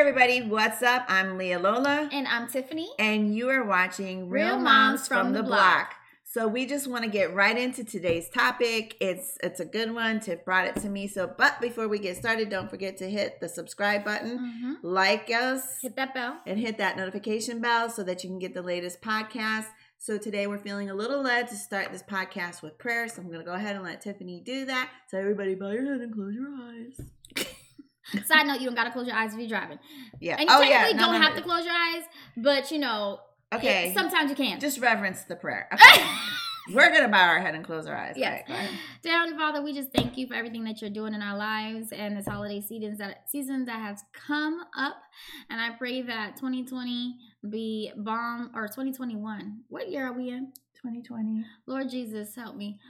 everybody, what's up? I'm Leah Lola. And I'm Tiffany. And you are watching Real Moms from the Block. So we just want to get right into today's topic. It's a good one. Tiff brought it to me. But before we get started, don't forget to hit the subscribe button, like us. Hit that bell. And hit that notification bell so that you can get the latest podcast. So today we're feeling a little led to start this podcast with prayer. So I'm going to go ahead and let Tiffany do that. So everybody bow your head and close your eyes. Side note, you don't got to close your eyes if you're driving. Yeah. And you technically don't have to close your eyes, but, you know, okay. Sometimes you can. Just reverence the prayer. Okay. We're going to bow our head and close our eyes. Yes. All right, dear Heavenly Father, we just thank you for everything that you're doing in our lives and this holiday season that has come up. And I pray that 2020 be bomb, or 2021. What year are we in? 2020. Lord Jesus, help me.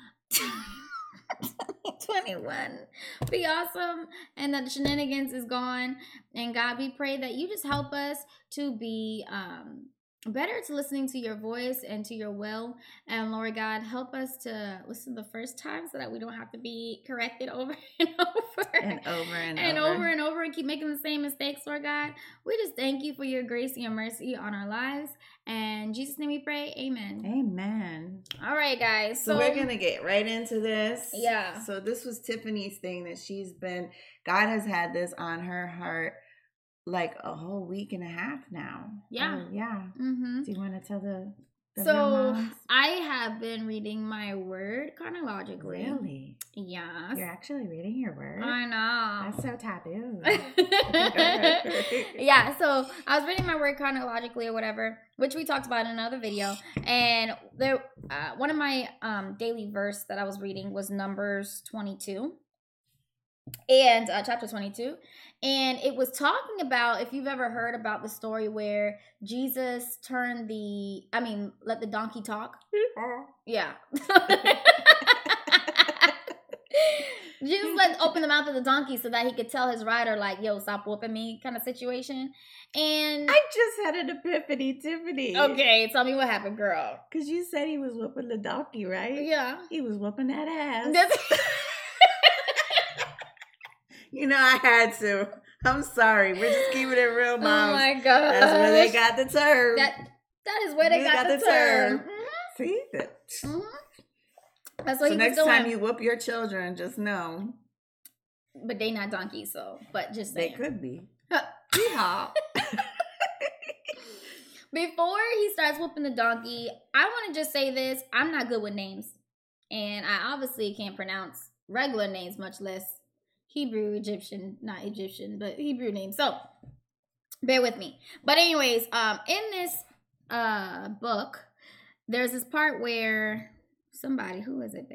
2021 be awesome, and that the shenanigans is gone. And God, we pray that you just help us to be better to listening to your voice and to your will. And Lord God, help us to listen the first time so that we don't have to be corrected over and over and over and over and keep making the same mistakes. Lord God, we just thank you for your grace and your mercy on our lives. And in Jesus' name we pray. Amen. Amen. All right, guys. So we're going to get right into this. Yeah. So this was Tiffany's thing that God has had this on her heart like a whole week and a half now. Yeah. Do you want to tell the So I have been reading my word chronologically. Really? Yes. You're actually reading your word? I know. That's so taboo. Yeah, so I was reading my word chronologically or whatever, which we talked about in another video. And there, one of my daily verse that I was reading was Numbers 22. And chapter 22, and it was talking about, if you've ever heard about the story where Jesus let the donkey talk. Yeah. Jesus opened the mouth of the donkey so that he could tell his rider, like, yo, stop whooping me kind of situation. And I just had an epiphany, Tiffany. Okay, tell me what happened, girl. Because you said he was whooping the donkey, right? Yeah. He was whooping that ass. You know, I had to. I'm sorry. We're just keeping it real, Mom. Oh, my God. That's where they got the term. That is where they got the term. Mm-hmm. See? Mm-hmm. That's what he was doing. So next time you whoop your children, just know. But they not donkeys, so. But just saying. They could be. Yeehaw. Before he starts whooping the donkey, I want to just say this. I'm not good with names. And I obviously can't pronounce regular names, much less Hebrew name. So bear with me. But anyways, in this book, there's this part where somebody, who is it,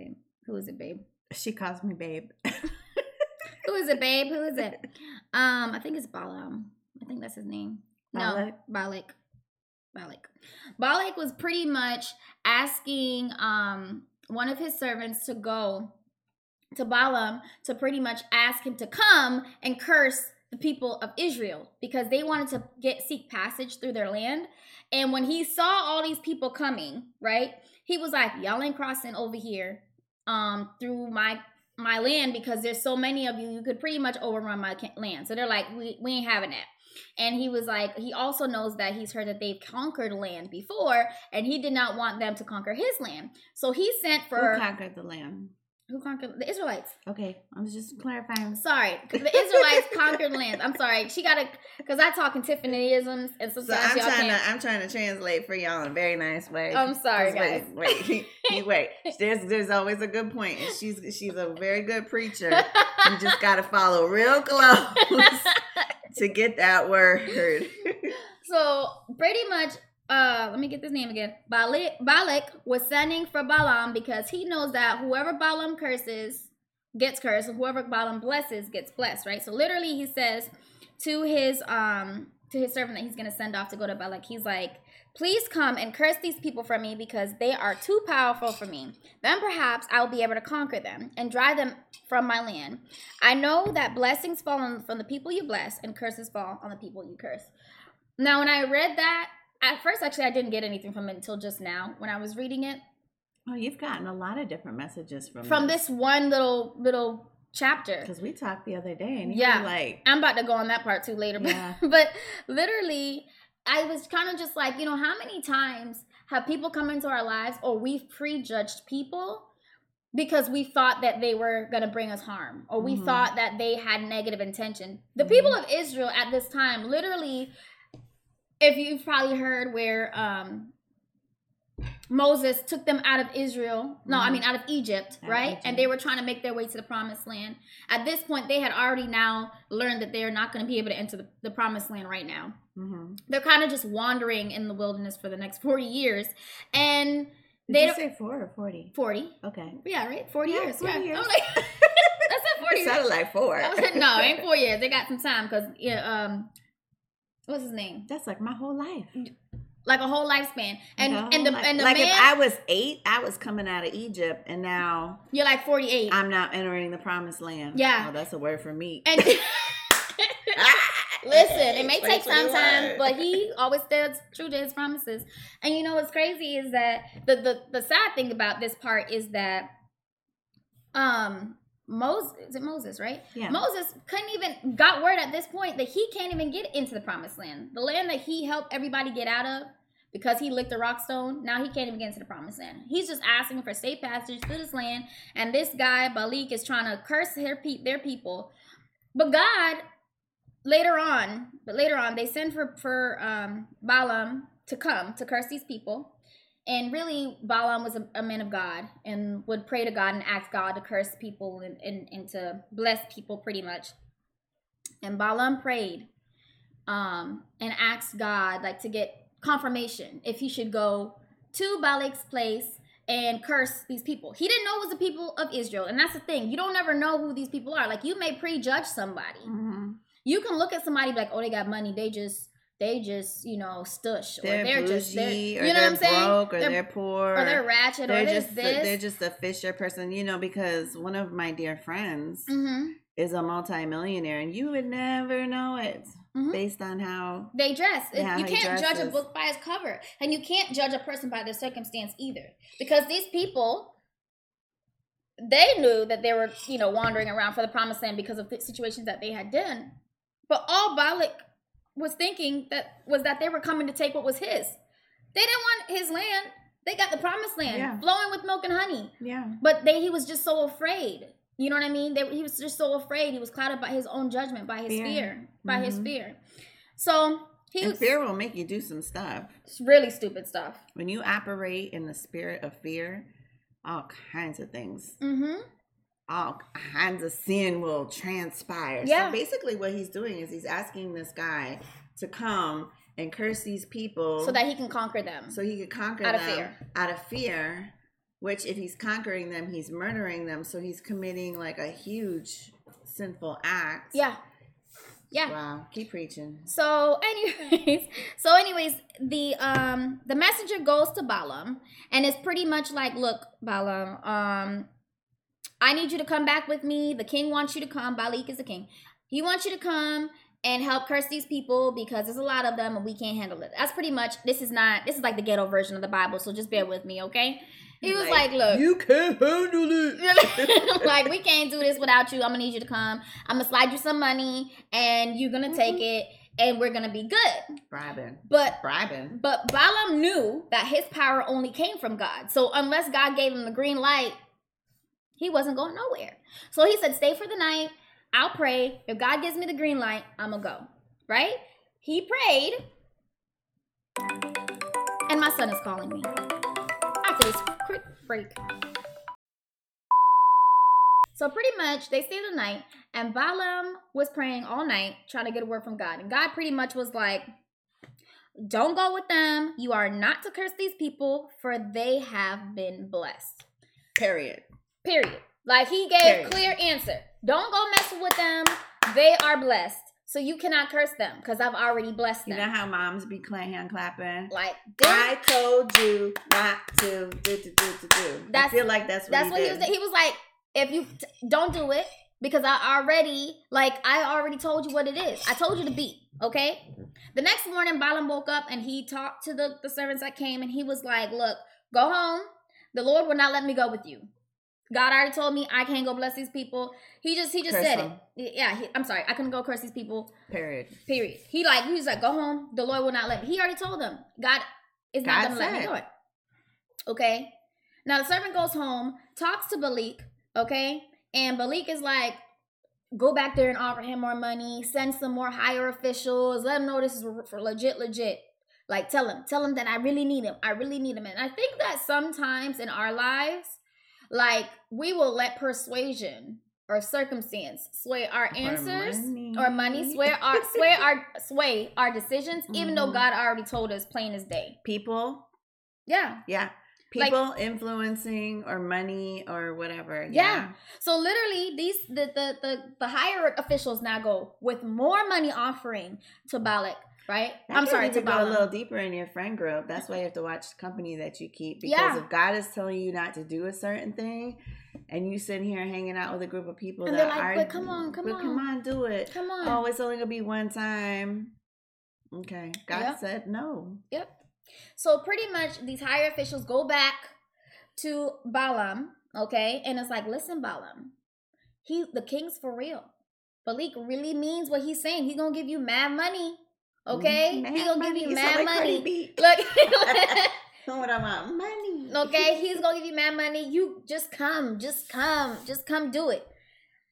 babe? She calls me babe. Who is it, babe? Who is it? I think it's Balaam. I think that's his name. Balak? No, Balak. Balak was pretty much asking one of his servants to go to Balaam to pretty much ask him to come and curse the people of Israel because they wanted to seek passage through their land. And when he saw all these people coming, right, he was like, y'all ain't crossing over here through my land because there's so many of you, you could pretty much overrun my land. So they're like, we ain't having that. And he was like, he also knows that he's heard that they've conquered land before, and he did not want them to conquer his land. So he sent for... Who conquered the land? Who conquered? The Israelites. Okay. I was just clarifying. Sorry. The Israelites conquered land. I'm sorry. She got to, because I talk in Tiffanyisms and sometimes I'm trying to translate for y'all in a very nice way. I'm sorry, guys. Wait. There's always a good point. And she's a very good preacher. You just got to follow real close to get that word. So pretty much, let me get this name again. Balak was sending for Balaam because he knows that whoever Balaam curses gets cursed, and whoever Balaam blesses gets blessed, right? So literally, he says to his servant that he's gonna send off to go to Balak, he's like, "Please come and curse these people for me because they are too powerful for me. Then perhaps I'll be able to conquer them and drive them from my land. I know that blessings fall from the people you bless, and curses fall on the people you curse." Now, when I read that. At first, actually, I didn't get anything from it until just now when I was reading it. Oh, you've gotten a lot of different messages from this one little chapter. Because we talked the other day, and yeah, like, I'm about to go on that part too later. Yeah. But literally, I was kind of just like, you know, how many times have people come into our lives, or we've prejudged people because we thought that they were going to bring us harm, or we thought that they had negative intention. The people of Israel at this time, literally, if you've probably heard where Moses took them out of Israel. No, I mean out of Egypt, right? Egypt. And they were trying to make their way to the promised land. At this point, they had already now learned that they're not going to be able to enter the promised land right now. They're kind of just wandering in the wilderness for the next 40 years. And they did you say 4 or 40? 40. Okay. Yeah, right? 40 yeah, years. 40 yeah. years. I was like, that's not 40 years. It sounded like 4. I was like, no, it ain't 4 years. They got some time because, what's his name? That's like my whole life. Like a whole lifespan. And the man, if I was 8, I was coming out of Egypt, and now you're like 48. I'm not entering the promised land. Yeah. Oh, that's a word for me. And listen, it may take some time, but he always stands true to his promises. And you know what's crazy is that the sad thing about this part is that Moses, right? Yeah. Moses couldn't even got word at this point that he can't even get into the promised land. The land that he helped everybody get out of because he licked a rock stone. Now he can't even get into the promised land. He's just asking for safe passage through this land. And this guy, Balak, is trying to curse their people. But God, later on, they send for Balaam to come to curse these people. And really, Balaam was a man of God and would pray to God and ask God to curse people and to bless people pretty much. And Balaam prayed and asked God like to get confirmation if he should go to Balak's place and curse these people. He didn't know it was the people of Israel. And that's the thing. You don't ever know who these people are. Like, you may prejudge somebody. Mm-hmm. You can look at somebody like, oh, they got money. They just, you stush. They're broke, or they're poor. Or they're ratchet, or they're just this. They're just a fisher person, because one of my dear friends is a multimillionaire, and you would never know it based on how they dress. You can't judge a book by its cover, and you can't judge a person by their circumstance either. Because these people, they knew that they were, wandering around for the promised land because of the situations that they had done. But all Balak was thinking that they were coming to take what was his. They didn't want his land. They got the promised land, flowing with milk and honey. Yeah. But he was just so afraid. You know what I mean? He was just so afraid. He was clouded by his own judgment, by his fear. By his fear. So fear will make you do some stuff. Really stupid stuff. When you operate in the spirit of fear, all kinds of things. All kinds of sin will transpire. Yeah. So basically what he's doing is he's asking this guy to come and curse these people. So that he can conquer them. So he could conquer them. Out of fear. Which if he's conquering them, he's murdering them. So he's committing like a huge sinful act. Yeah. Yeah. Wow. Keep preaching. So anyways, the messenger goes to Balaam and is pretty much like, look, Balaam, I need you to come back with me. The king wants you to come. Balak is the king. He wants you to come and help curse these people because there's a lot of them and we can't handle it. That's pretty much, this is like the ghetto version of the Bible, so just bear with me, okay? He was like, look. You can't handle it. Like, we can't do this without you. I'm going to need you to come. I'm going to slide you some money and you're going to take it and we're going to be good. Bribing. But Balaam knew that his power only came from God. So unless God gave him the green light, he wasn't going nowhere. So he said, stay for the night. I'll pray. If God gives me the green light, I'm going to go. Right? He prayed. And my son is calling me. After this quick break. So pretty much they stayed the night. And Balaam was praying all night, trying to get a word from God. And God pretty much was like, don't go with them. You are not to curse these people, for they have been blessed. Period. Like, he gave clear answer. Don't go messing with them. They are blessed. So you cannot curse them because I've already blessed them. You know how moms be hand clapping? Like, I told you not to do. I feel like that's what he was doing. He was like, if you don't do it because I already told you what it is. I told you to beat. Okay? The next morning, Balaam woke up and he talked to the servants that came and he was like, look, go home. The Lord will not let me go with you. God already told me I can't go bless these people. He just curse said them. It. Yeah, I couldn't go curse these people. Period. He's like, go home. The Lord will not let me. He already told them. God is not going to let me do it. Okay? Now, the servant goes home, talks to Balak, okay? And Balak is like, go back there and offer him more money, send some more higher officials, let him know this is for legit. Like, tell him that I really need him. And I think that sometimes in our lives, like, we will let persuasion or circumstance sway our answers or money sway our decisions, even though God already told us plain as day. People. Yeah. People like, influencing or money or whatever. Yeah. So literally the higher officials now go with more money offering to Balak. Right? Go a little deeper in your friend group. That's why you have to watch the company that you keep. Because if God is telling you not to do a certain thing, and you sitting here hanging out with a group of people and that like, are... But come on, do it. Come on. Oh, it's only going to be one time. Okay. God said no. Yep. So pretty much these higher officials go back to Balaam, okay? And it's like, listen, Balaam, the king's for real. Balak really means what he's saying. He's going to give you mad money. Okay, he's gonna give you mad money. Look, what I want, money. Okay, he's gonna give you mad money. You just come, do it.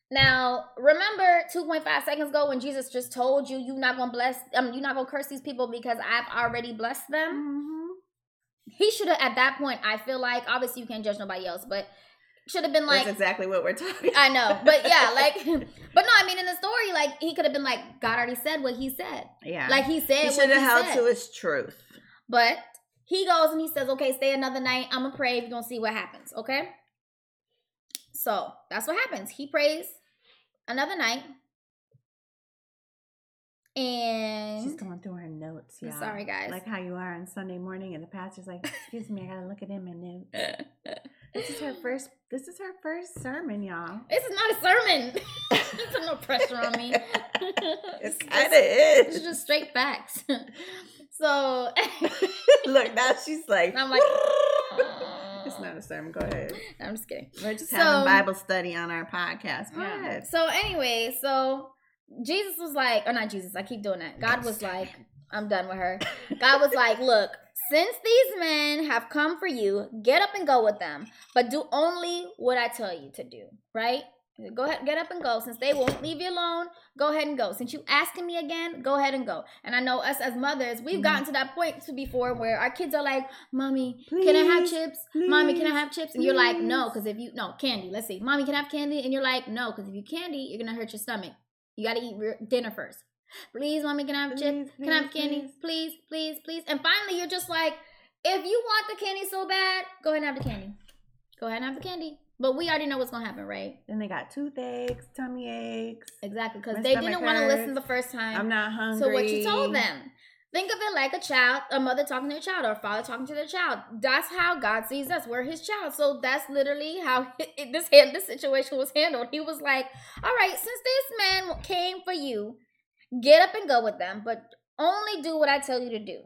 Now, remember 2.5 seconds ago when Jesus just told you you're not gonna curse these people because I've already blessed them. Mm-hmm. He should have at that point. I feel like obviously you can't judge nobody else, but should have been like. That's exactly what we're talking. I know, but yeah, like. But no, I mean, in the story, like, he could have been like, God already said what he said. Yeah. Like, he said what he said. He should have held to his truth. But he goes and he says, okay, stay another night. I'm going to pray. We're going to see what happens, okay? So, that's what happens. He prays another night. And... she's going through her notes, y'all. I'm sorry, guys. Like how you are on Sunday morning and the pastor's like, excuse me, I got to look at him in my notes. This is her first sermon, y'all. This is not a sermon. Put no pressure on me. It kind of is. It's just straight facts. So look, now she's like, I'm like, it's not a sermon. Go ahead. No, I'm just kidding. We're just having Bible study on our podcast. Go ahead. So anyway, Jesus was like, or not Jesus. I keep doing that. God was like, I'm done with her. God was like, look. Since these men have come for you, get up and go with them, but do only what I tell you to do, right? Go ahead, get up and go. Since they won't leave you alone, go ahead and go. Since you asking me again, go ahead and go. And I know us as mothers, we've gotten to that point before where our kids are like, Mommy, please, can I have chips? Please, Mommy, can I have chips? And you're like, no, because if you, no, candy. Let's see. Mommy, can I have candy? And you're like, no, because if you candy, you're going to hurt your stomach. You got to eat dinner first. Please, Mommy, can I have chips? Can I have candy? Please, please, please. And finally, you're just like, if you want the candy so bad, go ahead and have the candy. But we already know what's going to happen, right? Then they got toothaches, tummy aches. Exactly, because they didn't want to listen the first time. I'm not hungry. So what you told them. Think of it like a mother talking to a child or a father talking to their child. That's how God sees us. We're his child. So that's literally how this situation was handled. He was like, all right, since this man came for you, get up and go with them, but only do what I tell you to do.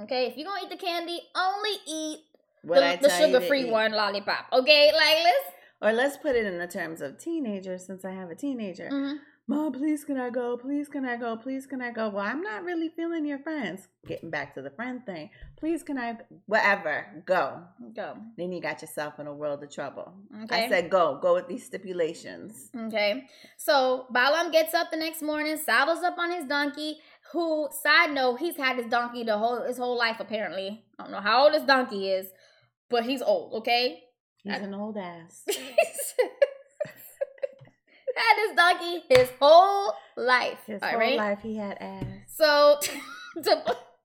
Okay? If you're going to eat the candy, only eat the sugar-free one lollipop. Okay? Like, let's put it in the terms of teenagers, since I have a teenager. Mm-hmm. Mom, please can I go? Please can I go? Please can I go? Well, I'm not really feeling your friends. Getting back to the friend thing. Please can I, whatever, go. Then you got yourself in a world of trouble. Okay. I said go with these stipulations. Okay. So Balaam gets up the next morning, saddles up on his donkey, who, side note, he's had his donkey his whole life apparently. I don't know how old his donkey is, but he's old, okay? He's an old ass. Had this donkey his whole life. His whole life he had ass. So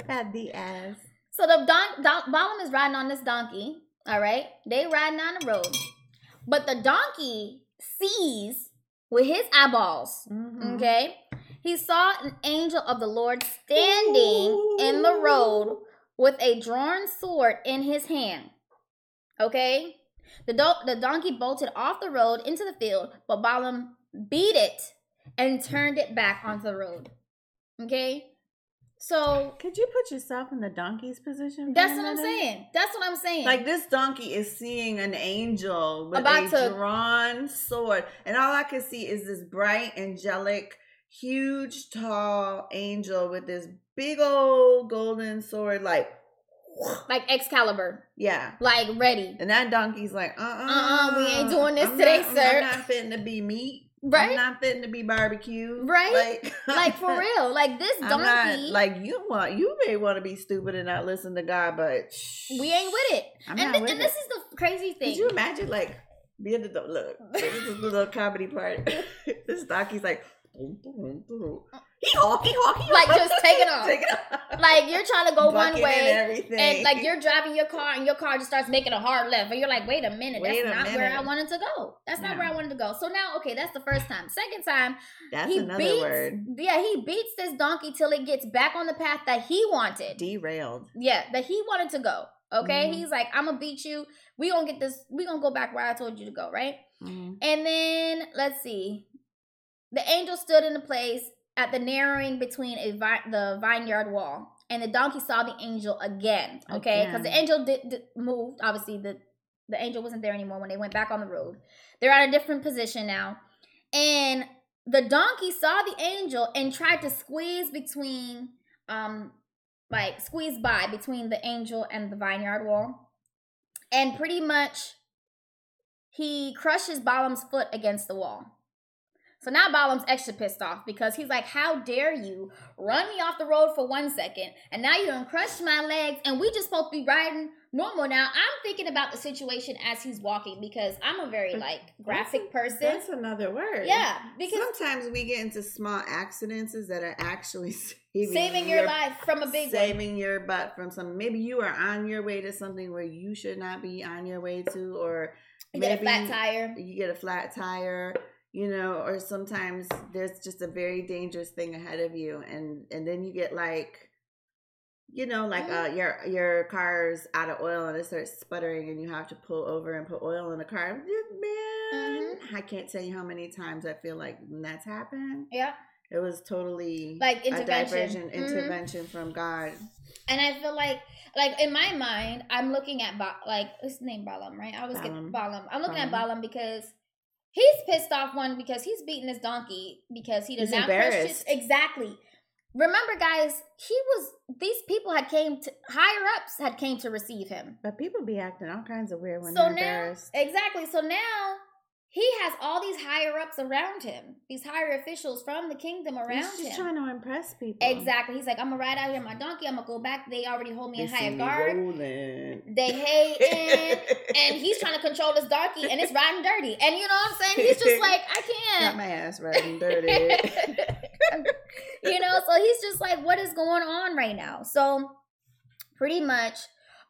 had the ass. So the Balaam is riding on this donkey. All right. They riding on the road. But the donkey sees with his eyeballs. Mm-hmm. Okay. He saw an angel of the Lord standing in the road with a drawn sword in his hand. Okay. The donkey bolted off the road into the field, but Balaam beat it and turned it back onto the road. Okay? So could you put yourself in the donkey's position? That's what I'm saying. That's what I'm saying. Like, this donkey is seeing an angel with a drawn sword. And all I can see is this bright, angelic, huge, tall angel with this big old golden sword, like Excalibur. Yeah. Like, ready. And that donkey's like, we ain't doing this today, sir. I'm not fitting to be meat. Right? I'm not fitting to be barbecued. Right? Like for real. Like, this donkey. I'm not, like, you may want to be stupid and not listen to God, but we ain't with it. And this is the crazy thing. Could you imagine, like, this is the little comedy part. This donkey's like, he hawk. Like, just take it off. Like, you're trying to go one way and like you're driving your car and your car just starts making a hard left and you're like, wait a minute, that's not where I wanted to go. That's not where I wanted to go. So now, okay, that's the first time. Second time, that's another word. Yeah, he beats this donkey till it gets back on the path that he wanted. Derailed. Yeah, that he wanted to go. Okay, He's like, I'm gonna beat you. We gonna get this. We gonna go back where I told you to go, right? Mm-hmm. And then let's see. The angel stood in the place at the narrowing between the vineyard wall, and the donkey saw the angel again, okay? Because the angel did move. Obviously, the angel wasn't there anymore when they went back on the road. They're at a different position now. And the donkey saw the angel and tried to squeeze by between the angel and the vineyard wall. And pretty much, he crushes Balaam's foot against the wall. So now Balaam's extra pissed off because he's like, how dare you run me off the road for 1 second, and now you done crushed my legs, and we just supposed to be riding normal now. I'm thinking about the situation as he's walking because I'm a very, like, graphic person. That's another word. Yeah. Because sometimes we get into small accidents that are actually saving your life from a big one. Saving your butt from something. Maybe you are on your way to something where you should not be on your way to, or maybe you get a flat tire. You know, or sometimes there's just a very dangerous thing ahead of you, and then you get your car's out of oil and it starts sputtering, and you have to pull over and put oil in the car. Man, I can't tell you how many times I feel like that's happened. Yeah, it was totally like intervention from God. And I feel like in my mind, I'm looking at his name Balaam, right? I always get Balaam. I'm looking at Balaam because he's pissed off, because he's beating his donkey because he does not embarrassed. Exactly. Remember, guys, these people higher ups had came to receive him. But people be acting all kinds of weird when they're embarrassed. Exactly. So now he has all these higher ups around him, these higher officials from the kingdom around him. He's just trying to impress people. Exactly. He's like, I'm gonna ride out here my donkey. I'm gonna go back. They already hold me in higher guard. They hating, and he's trying to control this donkey, and it's riding dirty. And you know what I'm saying? He's just like, I can't. Got my ass riding dirty. You know, so he's just like, what is going on right now? So pretty much,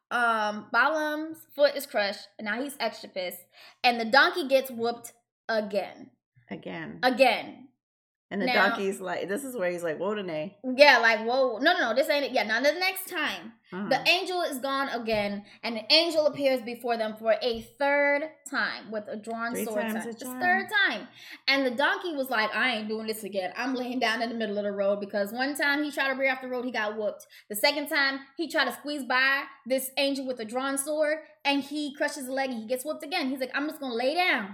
Balaam's foot is crushed, and now he's extra pissed, and the donkey gets whooped again. And the donkey's like, this is where he's like, whoa, Danae. Yeah, like, whoa, no, this ain't it. Yeah, now the next time, the angel is gone again, and the angel appears before them for a third time with a drawn sword. It's the third time. And the donkey was like, I ain't doing this again. I'm laying down in the middle of the road, because one time he tried to rear off the road, he got whooped. The second time, he tried to squeeze by this angel with a drawn sword, and he crushes his leg, and he gets whooped again. He's like, I'm just going to lay down.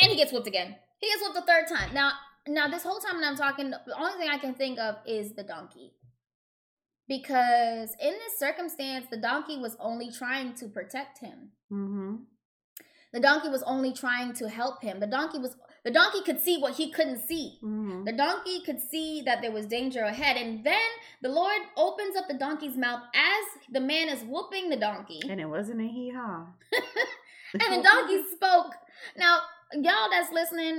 And he gets whooped again. He gets whooped the third time. Now this whole time when I'm talking, the only thing I can think of is the donkey. Because in this circumstance, the donkey was only trying to protect him. Mm-hmm. The donkey was only trying to help him. The donkey could see what he couldn't see. Mm-hmm. The donkey could see that there was danger ahead. And then the Lord opens up the donkey's mouth as the man is whooping the donkey. And it wasn't a hee-haw. And the donkey spoke. Now, y'all that's listening,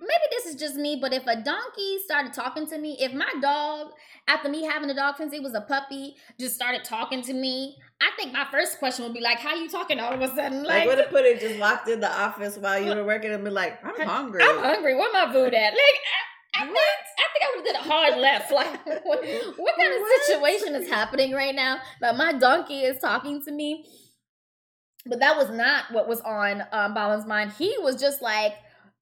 maybe this is just me, but if a donkey started talking to me, if my dog, after me having a dog since he was a puppy, just started talking to me, I think my first question would be like, how you talking all of a sudden? Like, what if Pudding just walked in the office while you were working and be like, I'm hungry. Where my food at? Like, I think I would have did a hard left. Like, what kind of situation is happening right now? Like, my donkey is talking to me. But that was not what was on Balaam's mind. He was just like,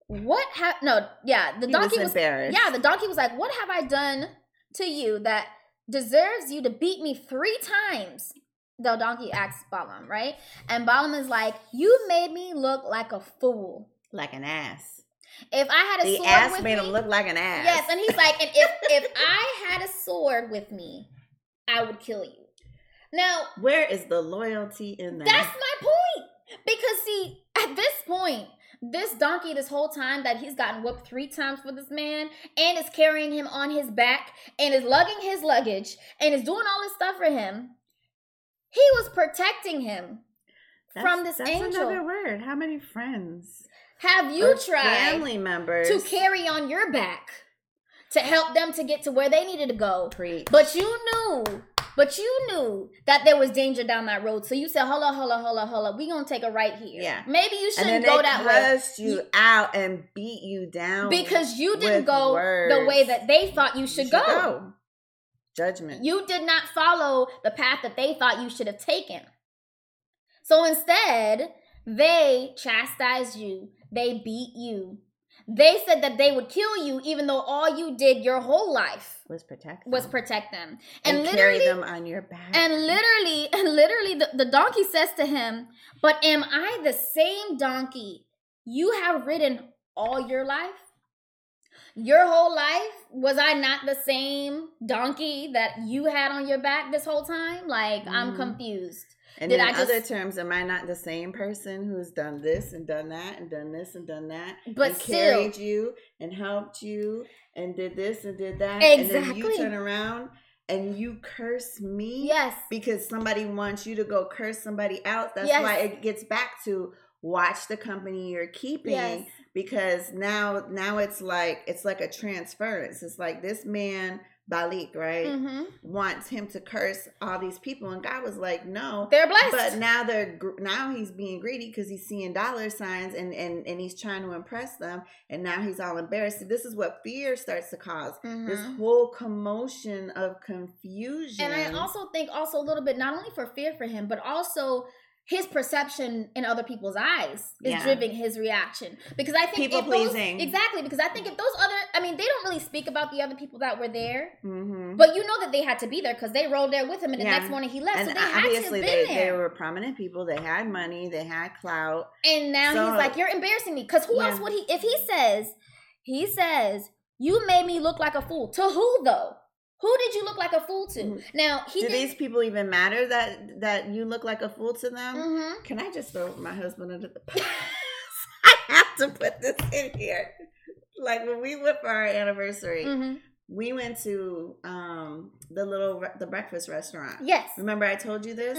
"What happened?" No, yeah, the donkey was embarrassed. Yeah, the donkey was like, "What have I done to you that deserves you to beat me 3 times? The donkey asks Balaam, right? And Balaam is like, you made me look like a fool. Like an ass. If I had a sword with me. The ass made him look like an ass. Yes, and he's like, and if I had a sword with me, I would kill you. Now, where is the loyalty in that? That's my point. Because see, at this point, this donkey this whole time that he's gotten whooped 3 times for this man and is carrying him on his back and is lugging his luggage and is doing all this stuff for him, he was protecting him from this angel. That's another word. How many friends have you tried, family members, to carry on your back to help them to get to where they needed to go? Preach. But you knew that there was danger down that road. So you said, hold on. We're going to take a right here. Yeah. Maybe you shouldn't go that way. And then they cussed you out and beat you down. Because you didn't go the way that they thought you should go. Judgment. You did not follow the path that they thought you should have taken. So instead, they chastised you. They beat you. They said that they would kill you, even though all you did your whole life was protect them. And carry them on your back. And literally, the donkey says to him, but am I the same donkey you have ridden all your life? Your whole life? Was I not the same donkey that you had on your back this whole time? Like, I'm confused. And in other terms, am I not the same person who's done this and done that and done this and done that? But and carried you and helped you and did this and did that. Exactly. And then you turn around and you curse me. Yes. Because somebody wants you to go curse somebody else. That's why it gets back to watch the company you're keeping. Yes. Because now it's like a transference. It's like this man... Balak, right, wants him to curse all these people, and God was like, "No, they're blessed." But now he's being greedy because he's seeing dollar signs, and he's trying to impress them, and now he's all embarrassed. So this is what fear starts to cause, this whole commotion of confusion. And I also think a little bit not only for fear for him, but also his perception in other people's eyes is driving his reaction. Because I think people pleasing. Exactly. Because I think if those other, I mean, they don't really speak about the other people that were there, but you know that they had to be there because they rolled there with him and the next morning he left. And so they had to have been there. They were prominent people. They had money. They had clout. And now he's like, you're embarrassing me. Because who else would if he says, you made me look like a fool. To who though? Who did you look like a fool to? Now, do these people even matter that you look like a fool to them? Can I just throw my husband under the bus? I have to put this in here. Like when we went for our anniversary, we went to the breakfast restaurant. Yes. Remember I told you this?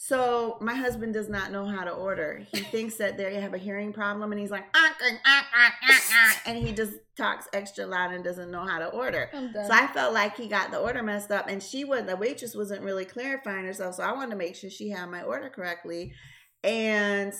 So my husband does not know how to order. He thinks that they have a hearing problem, and he's like, and he just talks extra loud and doesn't know how to order. So I felt like he got the order messed up, and the waitress wasn't really clarifying herself, so I wanted to make sure she had my order correctly. And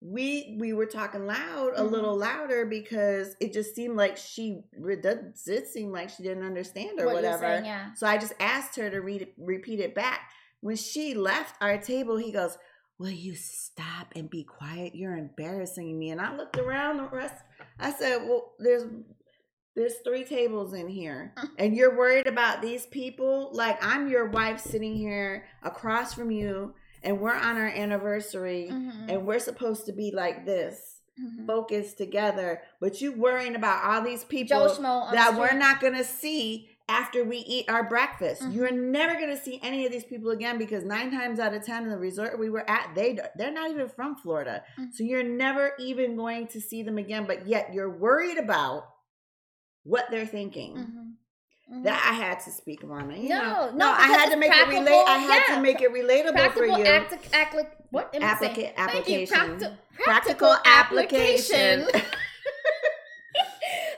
we were talking loud, a little louder, because it just seemed like she didn't understand or whatever. Saying, So I just asked her to repeat it back. When she left our table, he goes, will you stop and be quiet? You're embarrassing me. And I looked around the rest. I said, well, there's 3 tables in here, and you're worried about these people? Like, I'm your wife sitting here across from you, and we're on our anniversary, and we're supposed to be like this, focused together. But you worrying about all these people that we're not going to see after we eat our breakfast. You're never going to see any of these people again, because 9 times out of 10 in the resort we were at, they're not even from Florida. So you're never even going to see them again, but yet you're worried about what they're thinking. That I had to speak on it. No, I had to make it relatable. I had to make it relatable for you. Practical application.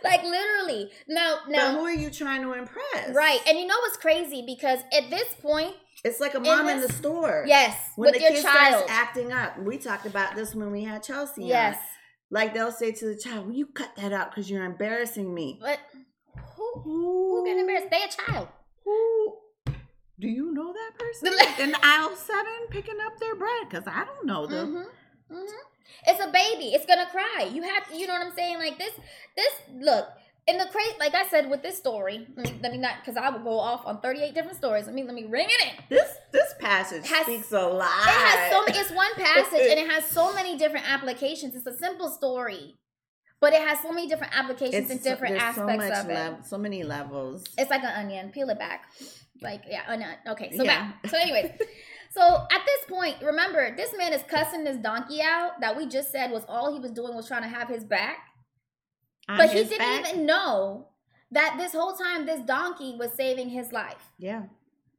Like, literally. Now. But who are you trying to impress? Right. And you know what's crazy? Because at this point, it's like a mom in the store. Yes. When the kid starts acting up. We talked about this when we had Chelsea. Yes. Like, they'll say to the child, will you cut that out because you're embarrassing me? But who got embarrassed? They a child. Who? Do you know that person? In aisle 7 picking up their bread, because I don't know them. It's a baby. It's gonna cry. You know what I'm saying? Like this. Look, And the crazy, like I said, with this story, let me not, because I will go off on 38 different stories. Let me ring it in. This passage speaks a lot. It's one passage and it has so many different applications. It's a simple story, but it has so many different applications and different aspects of it. So many levels. It's like an onion. Peel it back. Like, yeah, onion. Okay, so yeah. Back. So anyways, so at this point, remember, this man is cussing this donkey out that we just said was all he was doing was trying to have his back. But he didn't even know that this whole time this donkey was saving his life. Yeah.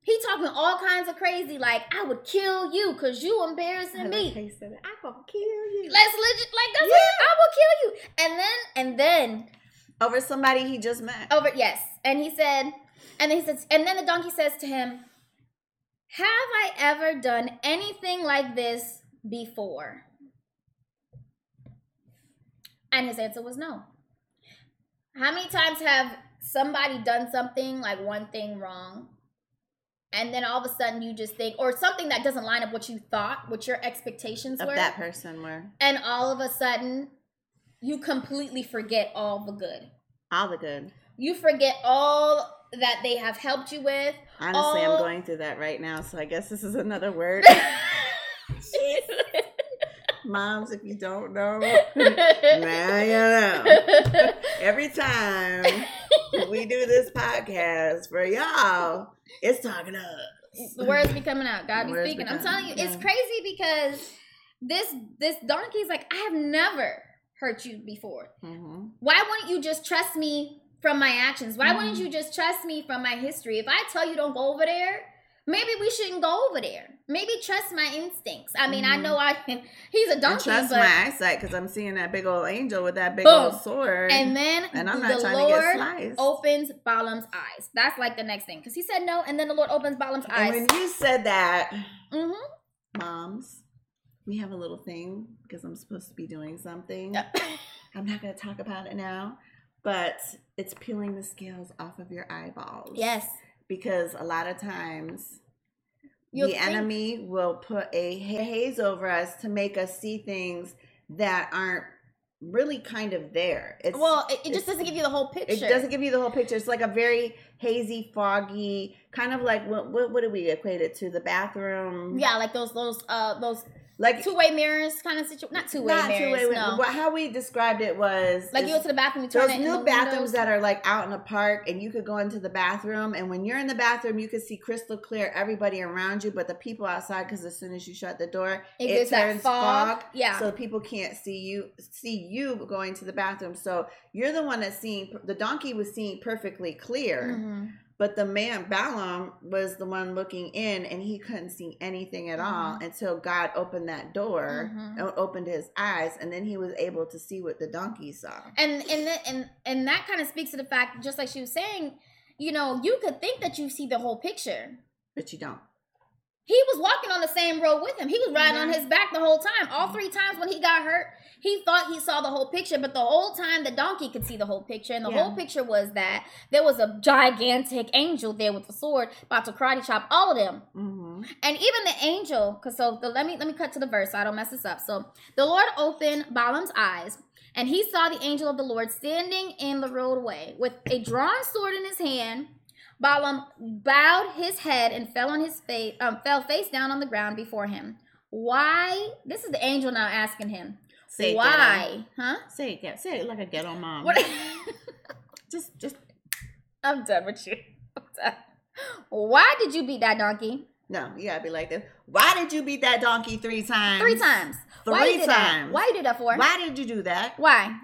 He talking all kinds of crazy, like, I would kill you because you embarrassing me. I will kill you. Let's legit, like, that's I will kill you. And then. Over somebody he just met. Over, yes. And then the donkey says to him, have I ever done anything like this before? And his answer was no. How many times have somebody done something, like one thing wrong, and then all of a sudden you just think, or something that doesn't line up what you thought, what your expectations were. Of that person were. And all of a sudden, you completely forget all the good. All the good. You forget all that they have helped you with. Honestly, I'm going through that right now, so I guess this is another word. Moms, if you don't know, now you know. Every time we do this podcast for y'all, it's talking up. The words be coming out. God be speaking. I'm telling you, it's crazy because this donkey's like, I have never hurt you before. Mm-hmm. Why wouldn't you just trust me from my actions? Why wouldn't you just trust me from my history? If I tell you don't go over there, maybe we shouldn't go over there. Maybe trust my instincts. I mean, I know I can. He's a donkey. And trust my eyesight because I'm seeing that big old angel with that big old sword. And then I'm not trying to get sliced. The Lord opens Balaam's eyes. That's like the next thing because he said no, and then the Lord opens Balaam's eyes. And when you said that, moms, we have a little thing because I'm supposed to be doing something. I'm not going to talk about it now, but it's peeling the scales off of your eyeballs. Yes. Because a lot of times enemy will put a haze over us to make us see things that aren't really kind of there. It just doesn't give you the whole picture. It doesn't give you the whole picture. It's like a very hazy, foggy, kind of like what do we equate it to? The bathroom. Yeah, like those like two-way mirrors kind of situation. Not two-way mirrors. No. How we described it was like you go to the bathroom, you turn it in the windows. Those new bathrooms that are like out in a park and you could go into the bathroom and when you're in the bathroom, you could see crystal clear everybody around you but the people outside because as soon as you shut the door, it turns fog. Yeah. So people can't see you going to the bathroom. So you're the one that's seeing, the donkey was seeing perfectly clear. Mm-hmm. But the man, Balaam, was the one looking in, and he couldn't see anything at all until God opened that door, and opened his eyes, and then he was able to see what the donkey saw. And that kind of speaks to the fact, just like she was saying, you know, you could think that you see the whole picture. But you don't. He was walking on the same road with him. He was riding on his back the whole time. All three times when he got hurt, he thought he saw the whole picture, but the whole time the donkey could see the whole picture. And the whole picture was that there was a gigantic angel there with a sword about to karate chop all of them. Mm-hmm. And even the angel, let me cut to the verse so I don't mess this up. So the Lord opened Balaam's eyes, and he saw the angel of the Lord standing in the roadway with a drawn sword in his hand. Balaam bowed his head and fell on his face, fell face down on the ground before him. Why? This is the angel now asking him. Say it, why? Huh? Say it like a ghetto mom. What? just. I'm done with you. I'm done. Why did you beat that donkey? No, you gotta be like this. Why did you beat that donkey three times? Three times. Why you did that for? Why did you do that? Why?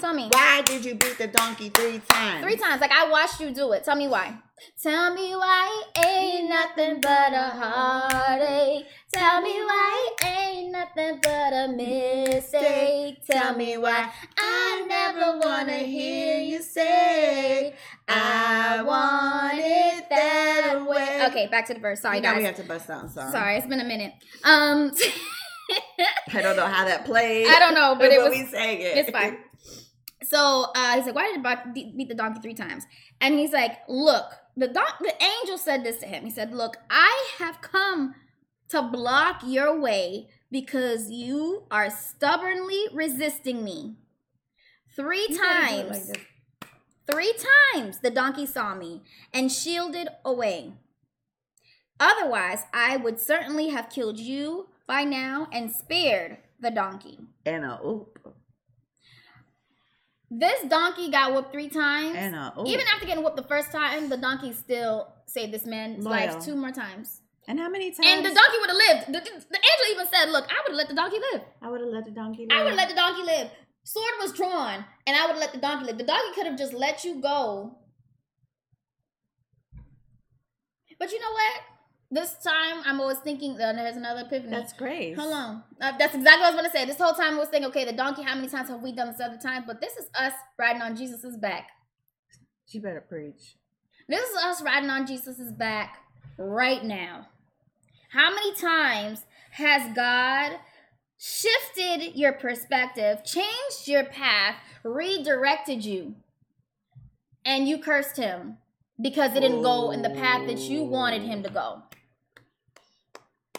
Tell me. Why did you beat the donkey three times? Three times. Like I watched you do it. Tell me why. Tell me why ain't nothing but a heartache. Tell me why ain't nothing but a mistake. Tell me why I never wanna hear you say I want it that way. Okay, back to the verse. Sorry, guys. Now we have to bust out. Sorry, it's been a minute. I don't know how that played. I don't know, but it was. We sang it. It's fine. So he's like, "Why did I beat the donkey three times?" And he's like, "Look, the angel said this to him. He said, "Look, I have come to block your way because you are stubbornly resisting me. Three times 3 times the donkey saw me and shielded away. Otherwise, I would certainly have killed you by now and spared the donkey. And a oop. This donkey got whooped 3 times. And a oop. Even after getting whooped the first time, the donkey still saved this man's life 2 more times. And how many times? And the donkey would have lived. The angel even said, look, I would have let the donkey live. I would have let the donkey live. Sword was drawn, and I would have let the donkey live. The donkey could have just let you go. But you know what? This time, I'm always thinking, there's another epiphany. That's grace. Hold on. That's exactly what I was going to say. This whole time, I was thinking, okay, the donkey, how many times have we done this other time? But this is us riding on Jesus' back. She better preach. This is us riding on Jesus' back right now. How many times has God shifted your perspective, changed your path, redirected you, and you cursed him because it didn't go in the path that you wanted him to go?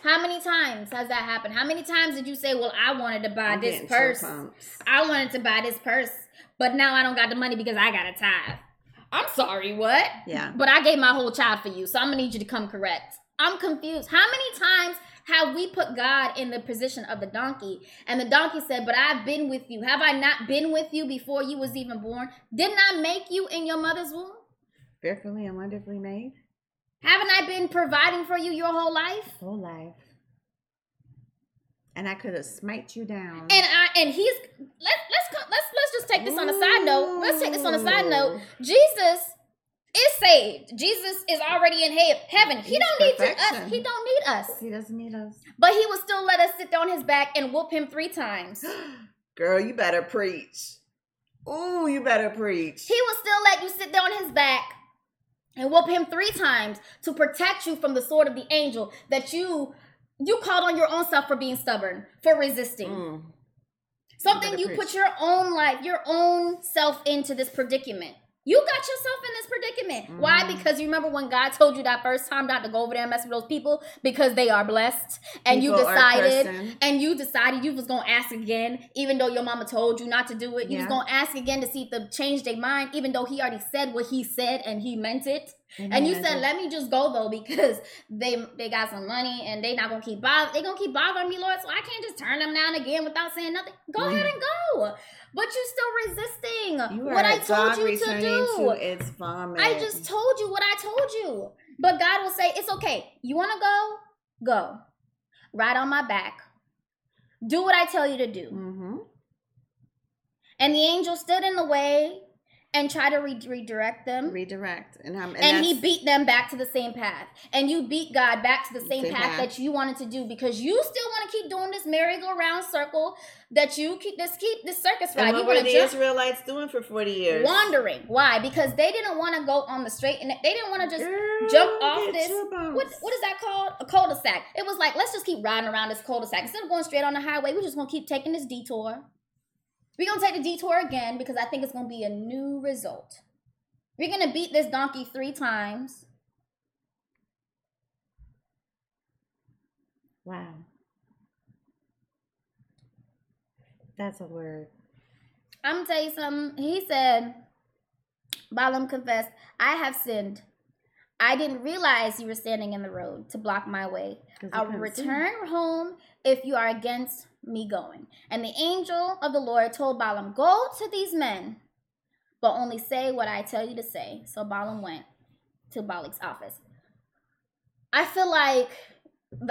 How many times has that happened? How many times did you say, well, I wanted to buy this purse. I wanted to buy this purse, but now I don't got the money because I got a tithe. I'm sorry, what? Yeah. But I gave my whole child for you, so I'm going to need you to come correct. I'm confused. How many times have we put God in the position of the donkey? And the donkey said, but I've been with you. Have I not been with you before you was even born? Didn't I make you in your mother's womb? Fearfully and wonderfully made. Haven't I been providing for you your whole life? Whole life. And I could have smite you down. Let's just take this on a side note. Jesus is saved. Jesus is already in heaven. He don't need us. He doesn't need us. But he will still let us sit on his back and whoop him 3 times. Girl, you better preach. Ooh, you better preach. He will still let you sit there on his back and whoop him 3 times to protect you from the sword of the angel that you called on your own self for being stubborn, for resisting. Something you put your own life, your own self into this predicament. You got yourself in this predicament. Why? Because you remember when God told you that first time not to go over there and mess with those people because they are blessed, and you decided you was going to ask again, even though your mama told you not to do it. You was going to ask again to see if they changed their mind, even though he already said what he said and he meant it. And you said, let me just go though, because they got some money and they not going to keep bothering. They going to keep bothering me, Lord, so I can't just turn them down again without saying nothing. Go ahead and go. But you're still resisting what I told you to do. It's vomit. I just told you what I told you. But God will say, it's okay. You want to go? Go. Ride on my back. Do what I tell you to do. Mm-hmm. And the angel stood in the way and try to redirect them. And he beat them back to the same path. And you beat God back to the same path that you wanted to do because you still want to keep doing this merry-go-round circle that you keep this circus ride. And what were the Israelites doing for 40 years? Wandering. Why? Because they didn't want to go on the straight, and they didn't want to just jump off this. What is that called? A cul-de-sac. It was like, let's just keep riding around this cul-de-sac. Instead of going straight on the highway, we're just going to keep taking this detour. We're going to take the detour again because I think it's going to be a new result. We're going to beat this donkey 3 times. Wow. That's a word. I'm going to tell you something. He said, Balaam confessed, I have sinned. I didn't realize you were standing in the road to block my way. I'll return home if you are against me going. And the angel of the Lord told Balaam, go to these men, but only say what I tell you to say. So Balaam went to Balak's office. I feel like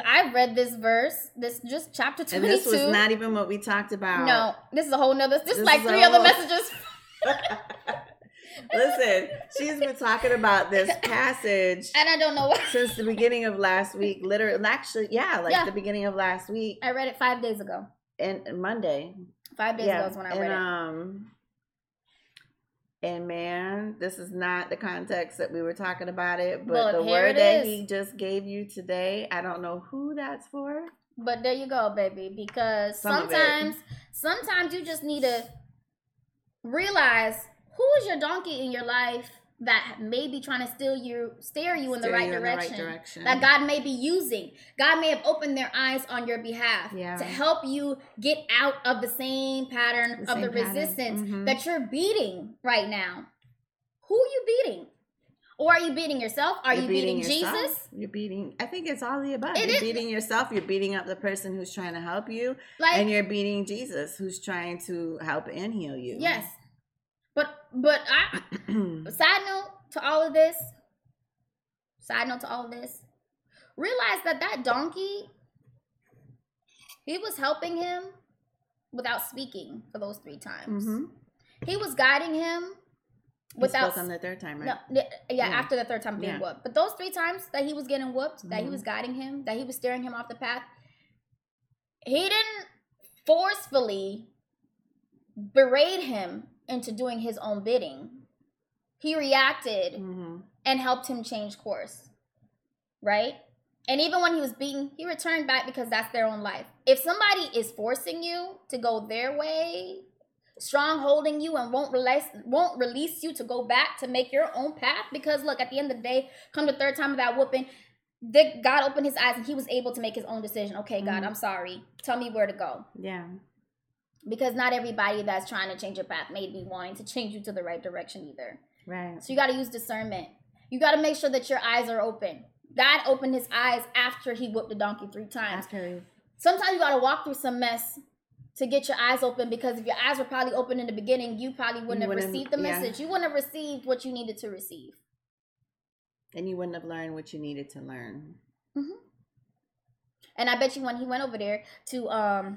I read this verse, this just chapter 22. And this was not even what we talked about. No, this is a whole nother, this is like 3 other messages. Listen, she's been talking about this passage. And I don't know why. Since the beginning of last week. The beginning of last week. I read it 5 days ago. And Monday. 5 days ago is when I read it. And man, this is not the context that we were talking about it. But the word that he just gave you today, I don't know who that's for. But there you go, baby. Because sometimes you just need to realize, who is your donkey in your life that may be trying to steer you in the right direction that God may be using? God may have opened their eyes on your behalf to help you get out of the same pattern of the resistance that you're beating right now. who are you beating? Or are you beating yourself? Are you beating Jesus? You're beating, I think it's all the above. You're beating yourself. You're beating up the person who's trying to help you. Like, and you're beating Jesus who's trying to help and heal you. Yes. But I, side note to all of this, realize that donkey, he was helping him without speaking for those 3 times. Mm-hmm. He was guiding him without. He spoke on the 3rd time, right? No, yeah, after the 3rd time being whooped. But those 3 times that he was getting whooped, mm-hmm. that he was guiding him, that he was steering him off the path, he didn't forcefully berate him into doing his own bidding. He reacted mm-hmm. and helped him change course, right? And even when he was beaten, he returned back because that's their own life. If somebody is forcing you to go their way, strongholding you and won't release you to go back to make your own path, because look, at the end of the day, come the 3rd time of that whooping, God opened his eyes and he was able to make his own decision. Okay, mm-hmm. God, I'm sorry. Tell me where to go. Yeah. Because not everybody that's trying to change your path may be wanting to change you to the right direction either. Right. So you got to use discernment. You got to make sure that your eyes are open. God opened his eyes after he whipped the donkey 3 times. Absolutely. Sometimes you got to walk through some mess to get your eyes open, because if your eyes were probably open in the beginning, you probably wouldn't have received the message. Yeah. You wouldn't have received what you needed to receive. And you wouldn't have learned what you needed to learn. Mm-hmm. And I bet you when he went over there to...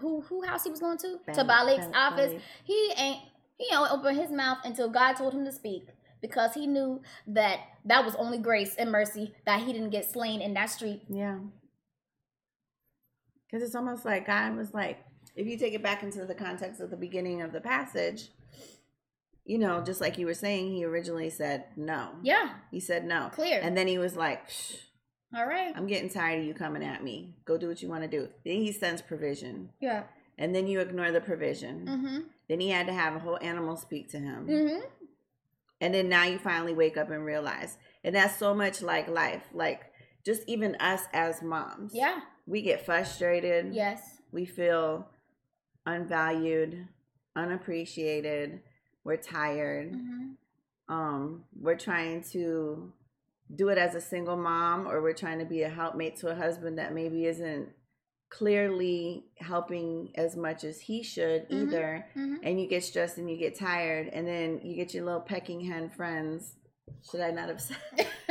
who house he was going to? Balak, to Balak's office. Balak. He ain't open his mouth until God told him to speak, because he knew that was only grace and mercy that he didn't get slain in that street. Yeah. Because it's almost like God was like, if you take it back into the context of the beginning of the passage, you know, just like you were saying, he originally said no. Yeah. He said no. Clear. And then he was like, shh. All right. I'm getting tired of you coming at me. Go do what you want to do. Then he sends provision. Yeah. And then you ignore the provision. Mm-hmm. Then he had to have a whole animal speak to him. Mm-hmm. And then now you finally wake up and realize. And that's so much like life. Like, just even us as moms. Yeah. We get frustrated. Yes. We feel unvalued, unappreciated. We're tired. Mm-hmm. We're trying to... do it as a single mom, or we're trying to be a helpmate to a husband that maybe isn't clearly helping as much as he should mm-hmm. either. Mm-hmm. And you get stressed and you get tired, and then you get your little pecking hen friends. Should I not have said?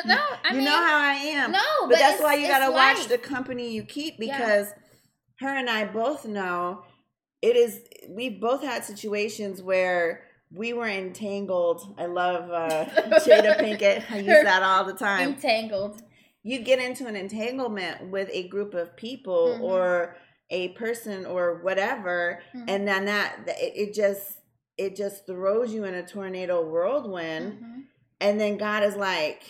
No, I mean, you know how I am. No, but that's why you gotta watch the company you keep, because her and I both know it is. We both had situations where we were entangled. I love Jada Pinkett. I use that all the time. Entangled. You get into an entanglement with a group of people mm-hmm. or a person or whatever, mm-hmm. and then it just throws you in a tornado whirlwind, mm-hmm. and then God is like,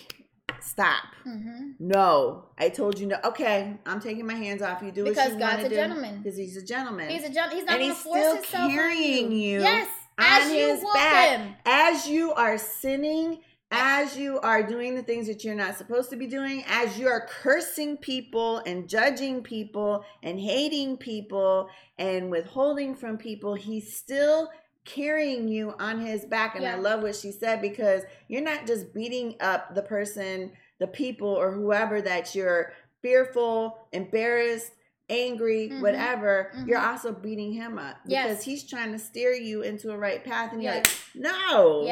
stop. Mm-hmm. No, I told you no. Okay, I'm taking my hands off you. Do because what you want to do. Because God's a gentleman. Because he's a gentleman. He's a gentleman. He's not going to force himself. And he's still carrying you. Yes. As you back, him. As you are sinning, as you are doing the things that you're not supposed to be doing, as you are cursing people and judging people and hating people and withholding from people, he's still carrying you on his back. And I love what she said, because you're not just beating up the person, the people, or whoever that you're fearful, embarrassed, angry, mm-hmm. whatever, mm-hmm. you're also beating him up, because he's trying to steer you into a right path, and you're like, no,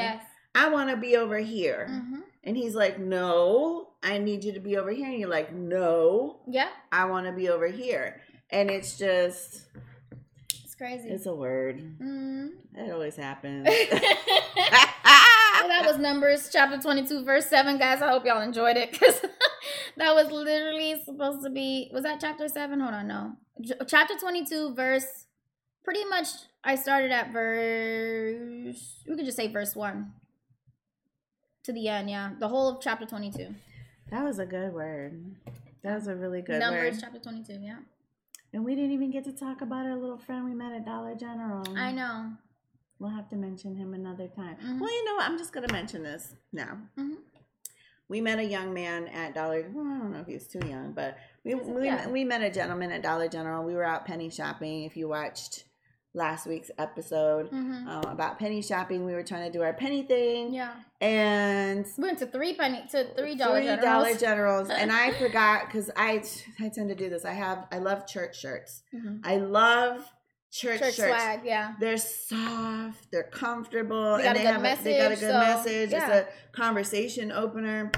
I want to be over here, mm-hmm. and he's like, no, I need you to be over here, and you're like, no, I want to be over here, and it's just, it's crazy. It's a word. Mm-hmm. It always happens. Well, that was Numbers chapter 22, verse 7, guys. I hope y'all enjoyed it, because that was literally supposed to be, was that chapter 7? Hold on, no. Chapter 22, verse, pretty much, I started at verse, we could just say verse 1 to the end, the whole of chapter 22. That was a good word. That was a really good Numbers word. Numbers chapter 22, And we didn't even get to talk about our little friend we met at Dollar General. I know. We'll have to mention him another time. Mm-hmm. Well, you know what? I'm just going to mention this now. Mm-hmm. We met a young man at Dollar General. Well, I don't know if he was too young, but we met a gentleman at Dollar General. We were out penny shopping. If you watched last week's episode about penny shopping. We were trying to do our penny thing. Yeah. And we went to $3 Generals. And I forgot because I tend to do this. I love church shirts. Mm-hmm. I love church shirts. Swag, yeah. They're soft. They're comfortable. They got a good message. Yeah. It's a conversation opener.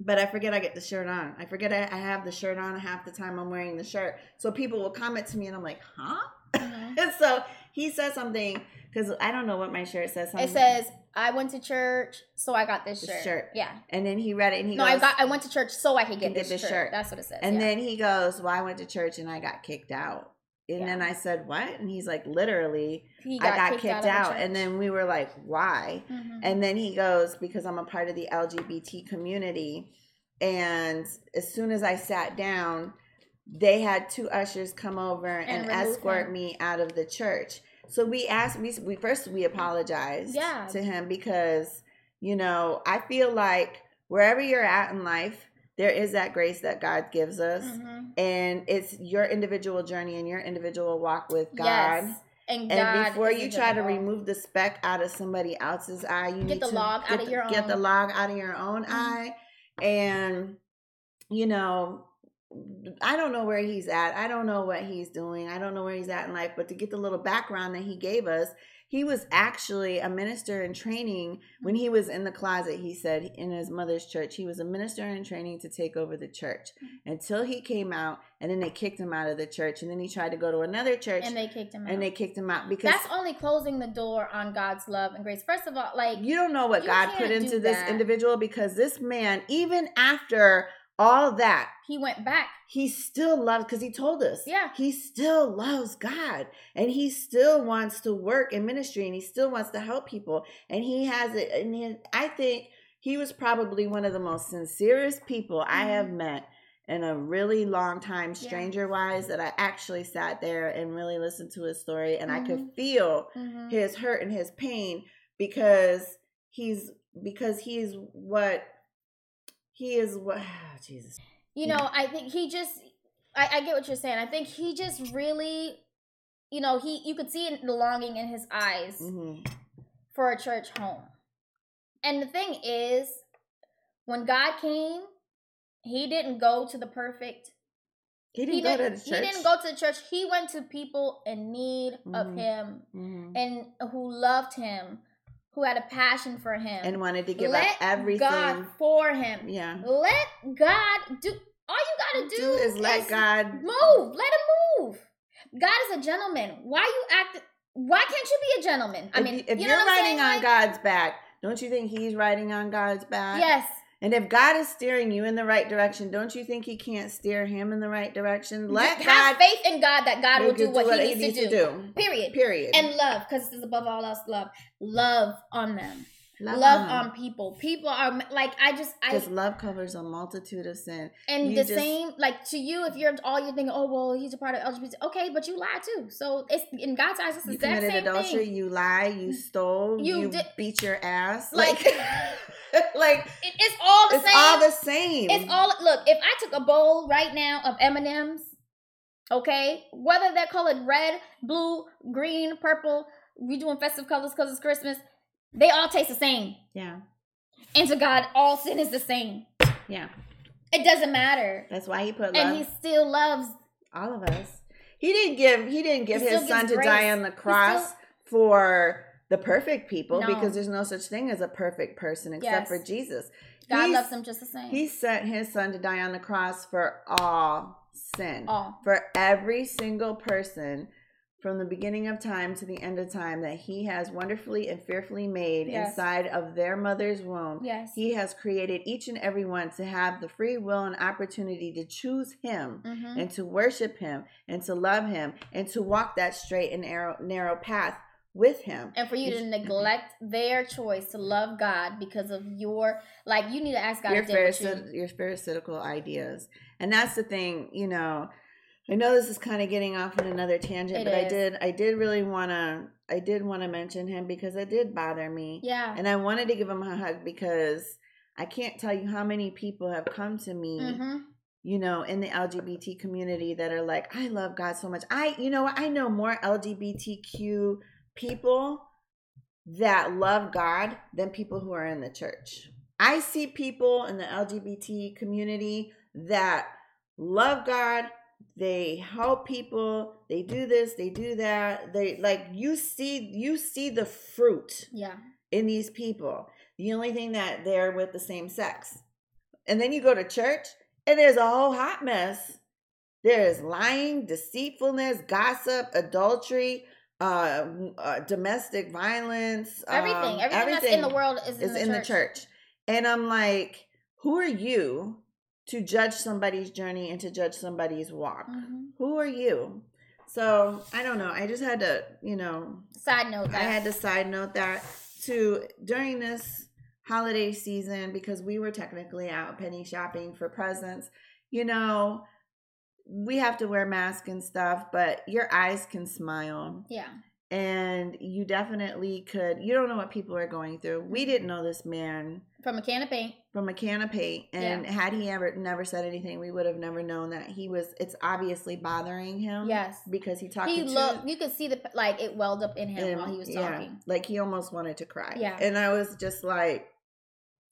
But I forget I get the shirt on. I forget I have the shirt on half the time I'm wearing the shirt. So people will comment to me and I'm like, huh? Mm-hmm. And so he said something because I don't know what my shirt says. Something. It says, I went to church, so I got this shirt. Yeah. And then he read it and he goes, I went to church so I could get this shirt. That's what it says. And then he goes, well, I went to church and I got kicked out. And then I said, what? And he's like, literally, I got kicked out. And then we were like, why? Mm-hmm. And then he goes, because I'm a part of the LGBT community. And as soon as I sat down, they had two ushers come over and escort me out of the church. So we apologized to him because, you know, I feel like wherever you're at in life, there is that grace that God gives us, and it's your individual journey and your individual walk with God. Yes. And before you try to remove the speck out of somebody else's eye, you need to get the log out of your own eye. And, you know, I don't know where he's at. I don't know what he's doing. I don't know where he's at in life. But to get the little background that he gave us, he was actually a minister in training when he was in the closet. He said in his mother's church, he was a minister in training to take over the church until he came out, and then they kicked him out of the church. And then he tried to go to another church and they kicked him out. Because that's only closing the door on God's love and grace. First of all, like, you don't know what God put into this individual, because this man, even after all that, he went back. He still loves, because he told us. Yeah. He still loves God, and he still wants to work in ministry, and he still wants to help people. And he has it. And I think he was probably one of the most sincerest people I have met in a really long time, stranger-wise, that I actually sat there and really listened to his story. And I could feel his hurt and his pain Jesus. You know, I think he just, I get what you're saying. I think he just really, you know, you could see the longing in his eyes for a church home. And the thing is, when God came, he didn't go to the perfect. He didn't go to the church. He went to people in need of him and who loved him, who had a passion for him and wanted to give up everything God for him. Yeah. Let God do. All you got to do is let God move. Let him move. God is a gentleman. Why can't you be a gentleman? I mean, if you're riding on God's back, don't you think he's riding on God's back? Yes. And if God is steering you in the right direction, don't you think he can't steer him in the right direction? Have faith in God that God will do what he needs to do. Period. And love, because this is above all else love. Love on them. Love on people. People are like, because love covers a multitude of sin. And same, like to you, if you're thinking, oh, well, he's a part of LGBT. Okay, but you lie too. So it's in God's eyes, it's the same thing. You committed adultery, you lie, you stole, you beat your ass. It's all the same. It's all the same. Look, if I took a bowl right now of M&M's, okay, whether they're colored red, blue, green, purple, we doing festive colors because it's Christmas, they all taste the same. Yeah. And to God, all sin is the same. Yeah. It doesn't matter. That's why he put love. And he still loves all of us. He didn't give his son to die on the cross for the perfect people, because there's no such thing as a perfect person except for Jesus. God loves him just the same. He sent his son to die on the cross for all sin. For every single person from the beginning of time to the end of time that he has wonderfully and fearfully made inside of their mother's womb. Yes. He has created each and every one to have the free will and opportunity to choose him and to worship him and to love him and to walk that straight and narrow path with him. And for you to neglect their choice to love God because of you need to ask God your pharisaical ideas. And that's the thing, you know, I know this is kind of getting off on another tangent, I did want to mention him because it did bother me. Yeah. And I wanted to give him a hug because I can't tell you how many people have come to me you know, in the LGBT community that are like, I love God so much. I know more LGBTQ people that love God than people who are in the church. I see people in the LGBT community that love God. They help people. They do this. They do that. They like, you see the fruit in these people. The only thing that they're with the same sex. And then you go to church and there's a whole hot mess. There's lying, deceitfulness, gossip, adultery, domestic violence. Everything that's in the world is in the church. And I'm like, who are you to judge somebody's journey and to judge somebody's walk? Mm-hmm. Who are you? So I don't know. I just had to, side note that. I had to side note that too during this holiday season, because we were technically out penny shopping for presents. We have to wear masks and stuff, but your eyes can smile. Yeah. And you definitely could. You don't know what people are going through. We didn't know this man from a can of paint. And had he ever never said anything, we would have never known that he was. It's obviously bothering him. Yes, because he talked. You could see the it welled up in him while he was talking. Like he almost wanted to cry. Yeah, and I was just like,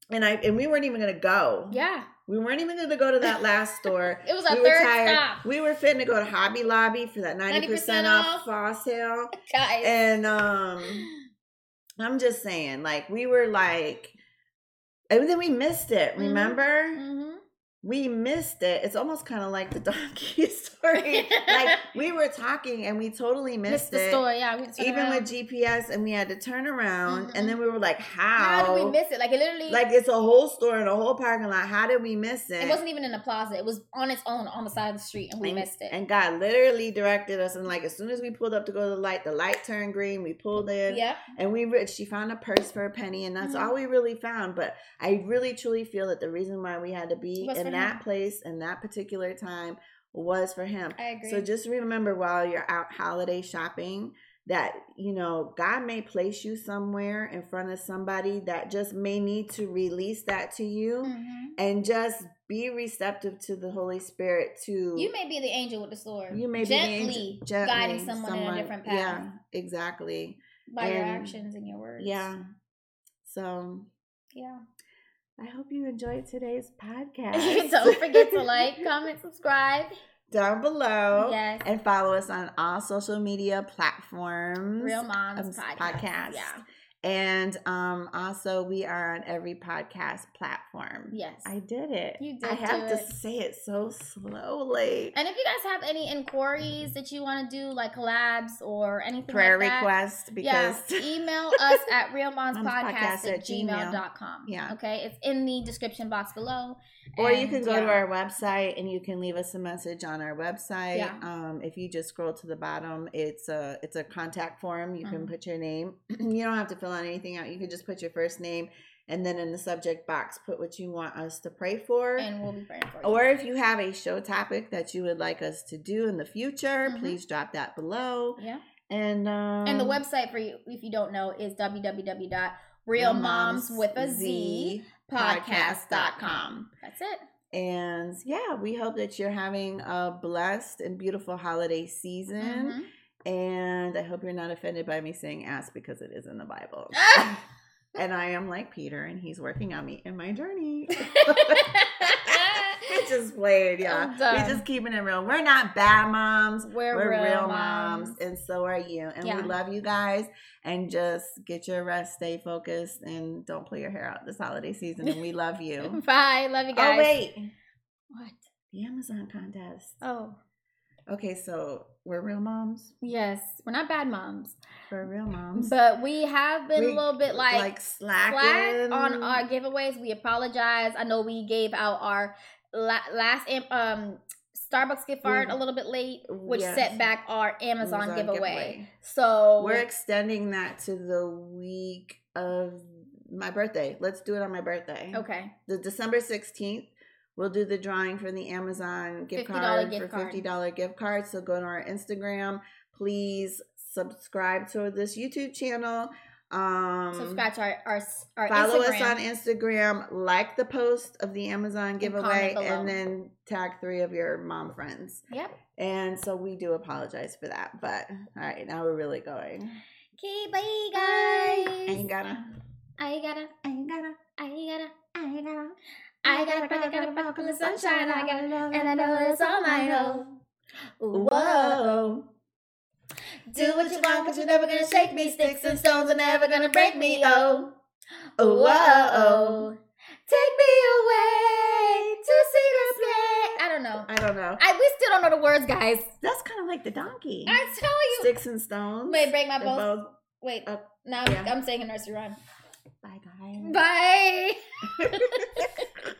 and we weren't even gonna go. Yeah. We weren't even going to go to that last store. It was our third stop. We were fitting to go to Hobby Lobby for that 90% off fall sale. Guys. And I'm just saying, we were and then we missed it, remember? Mm-hmm. We missed it. It's almost kind of like the donkey story. We were talking and we totally missed it. The story, yeah. With GPS, and we had to turn around. Mm-hmm. And then we were like, how? How did we miss it? It literally. It's a whole store and a whole parking lot. How did we miss it? It wasn't even in a plaza. It was on its own on the side of the street and we missed it. And God literally directed us. And as soon as we pulled up to go to the light turned green. We pulled in. Yeah. And she found a purse for a penny. And that's all we really found. But I really, truly feel that the reason why we had to be in that place and that particular time was for him. I agree. So just remember while you're out holiday shopping that, God may place you somewhere in front of somebody that just may need to release that to you, mm-hmm. and just be receptive to the Holy Spirit to... You may be the angel with the sword. You may be the angel, guiding someone in a different path. Yeah, exactly. By your actions and your words. Yeah. So... yeah. I hope you enjoyed today's podcast. Don't forget to comment, subscribe. Down below. Yes. And follow us on all social media platforms. Real Moms Podcast. Yeah. And also we are on every podcast platform. Yes. I did it. You did it. I have to say it so slowly. And if you guys have any inquiries that you want to do, collabs or anything like that. Prayer requests. Because... yes. Email us at realmomspodcast@gmail.com. Yeah. Okay? It's in the description box below. Or you can go to our website and you can leave us a message on our website. Yeah. If you just scroll to the bottom, it's a contact form. You can put your name. You don't have to fill anything out. You can just put your first name and then in the subject box put what you want us to pray for, and we'll be praying for you. Or if you have a show topic that you would like us to do in the future, mm-hmm. please drop that below. Yeah. And and the website, for you if you don't know, is www.realmomspodcast.com. That's it. And we hope that you're having a blessed and beautiful holiday season. Mm-hmm. And I hope you're not offended by me saying ass, because it is in the Bible. And I am like Peter, and he's working on me in my journey. It's just played, y'all. We're just keeping it real. We're not bad moms. We're real moms. And so are you. And we love you guys. And just get your rest, stay focused, and don't pull your hair out this holiday season. And we love you. Bye. Love you guys. Oh, wait. What? The Amazon contest. Oh. Okay, so... we're real moms. Yes. We're not bad moms. We're real moms. But we have been a little bit slack on our giveaways. We apologize. I know we gave out our last Starbucks gift card a little bit late, which set back our Amazon giveaway. So we're extending that to the week of my birthday. Let's do it on my birthday. Okay. The December 16th. We'll do the drawing for the Amazon gift card for $50 gift card. So go to our Instagram. Please subscribe to this YouTube channel. Subscribe to our follow Instagram. Us on Instagram, like the post of the Amazon giveaway, and then tag 3 of your mom friends. Yep. And so we do apologize for that, but all right, now we're really going. Okay, bye guys. I gotta pop in the sunshine. I gotta love, and I know it's all mine. Oh, whoa. Do what you want, but you're never gonna shake me. Sticks and stones are never gonna break me. Oh, whoa. Take me away to see the play. I don't know. We still don't know the words, guys. That's kind of like the donkey. I tell you. Sticks and stones. Wait, break my bones. Wait. Now yeah. I'm saying a nursery rhyme. Bye, guys. Bye.